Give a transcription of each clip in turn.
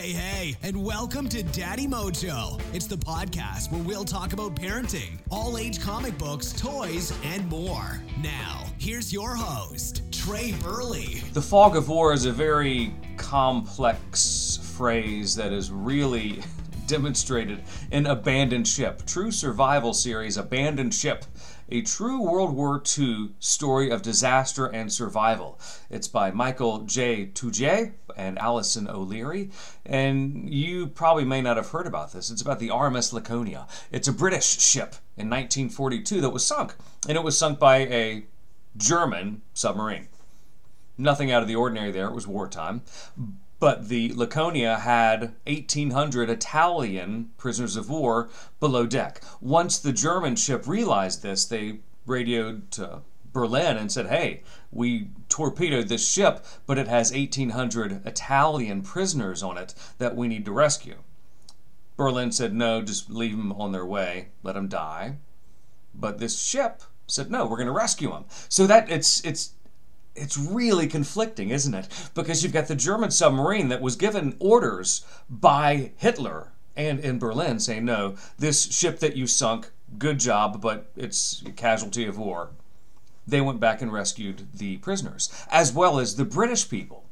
Hey, hey, and welcome to Daddy Mojo. It's the podcast where we'll talk about parenting, all-age comic books, toys, and more. Now, here's your host, Trey Burley. The fog of war is a very complex phrase that is really demonstrated in Abandon Ship, true survival series Abandon Ship, a true World War II story of disaster and survival. It's by Michael J. Touje and Alison O'Leary, and you probably may not have heard about this. It's about the RMS Laconia. It's a British ship in 1942 that was sunk, and it was sunk by a German submarine. Nothing out of the ordinary there. It was wartime. But the Laconia had 1,800 Italian prisoners of war below deck. Once the German ship realized this, they radioed to Berlin and said, hey, we torpedoed this ship, but it has 1,800 Italian prisoners on it that we need to rescue. Berlin said, no, just leave them on their way, let them die. But this ship said, no, we're going to rescue them. So that it's really conflicting, isn't it? Because you've got the German submarine that was given orders by Hitler and in Berlin saying, no, this ship that you sunk, good job, but it's a casualty of war. They went back and rescued the prisoners, as well as the British people.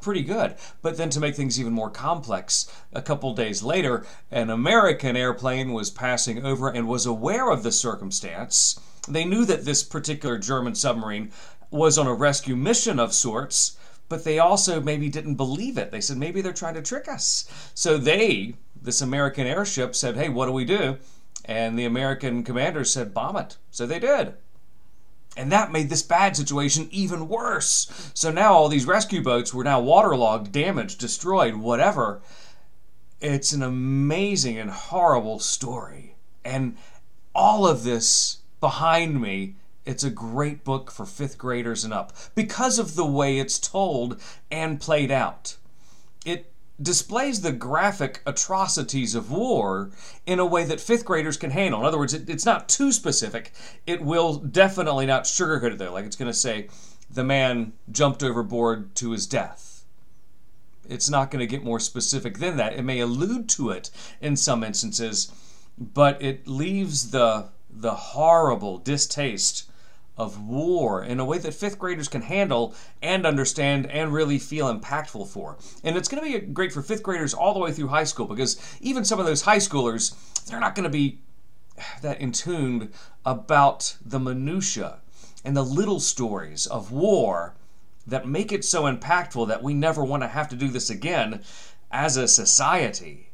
Pretty good. But then to make things even more complex, a couple days later, an American airplane was passing over and was aware of the circumstance. They knew that this particular German submarine was on a rescue mission of sorts, but they also maybe didn't believe it. They said, maybe they're trying to trick us. So this American airship said, hey, what do we do? And the American commander said, bomb it. So they did. And that made this bad situation even worse. So now all these rescue boats were now waterlogged, damaged, destroyed, whatever. It's an amazing and horrible story. And all of this behind me, it's a great book for fifth graders and up because of the way it's told and played out. It displays the graphic atrocities of war in a way that fifth graders can handle. In other words, it's not too specific. It will definitely not sugarcoat it there. Like it's going to say, the man jumped overboard to his death. It's not going to get more specific than that. It may allude to it in some instances, but it leaves the horrible distaste of war in a way that fifth graders can handle and understand and really feel impactful for. And it's going to be great for fifth graders all the way through high school, because even some of those high schoolers, they're not going to be that in tune about the minutiae and the little stories of war that make it so impactful that we never want to have to do this again as a society.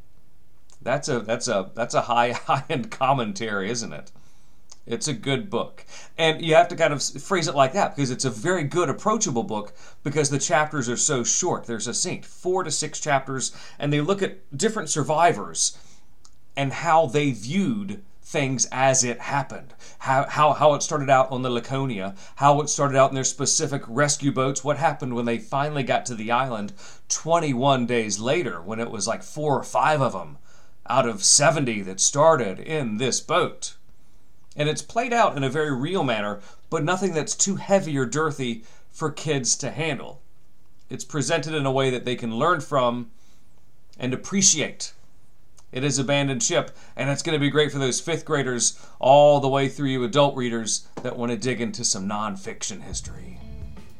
That's a high-end commentary, isn't it? It's a good book. And you have to kind of phrase it like that, because it's a very good approachable book because the chapters are so short. They're succinct, 4 to 6 chapters, and they look at different survivors and how they viewed things as it happened, how it started out on the Laconia, how it started out in their specific rescue boats, what happened when they finally got to the island 21 days later when it was like 4 or 5 of them out of 70 that started in this boat. And it's played out in a very real manner, but nothing that's too heavy or dirty for kids to handle. It's presented in a way that they can learn from and appreciate. It is Abandoned Ship, and it's going to be great for those fifth graders all the way through you adult readers that want to dig into some nonfiction history.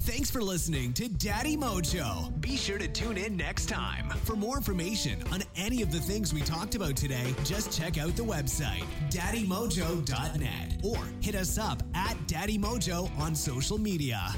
Thanks for listening to Daddy Mojo. Be sure to tune in next time. For more information on any of the things we talked about today, just check out the website, daddymojo.net, or hit us up at Daddy Mojo on social media.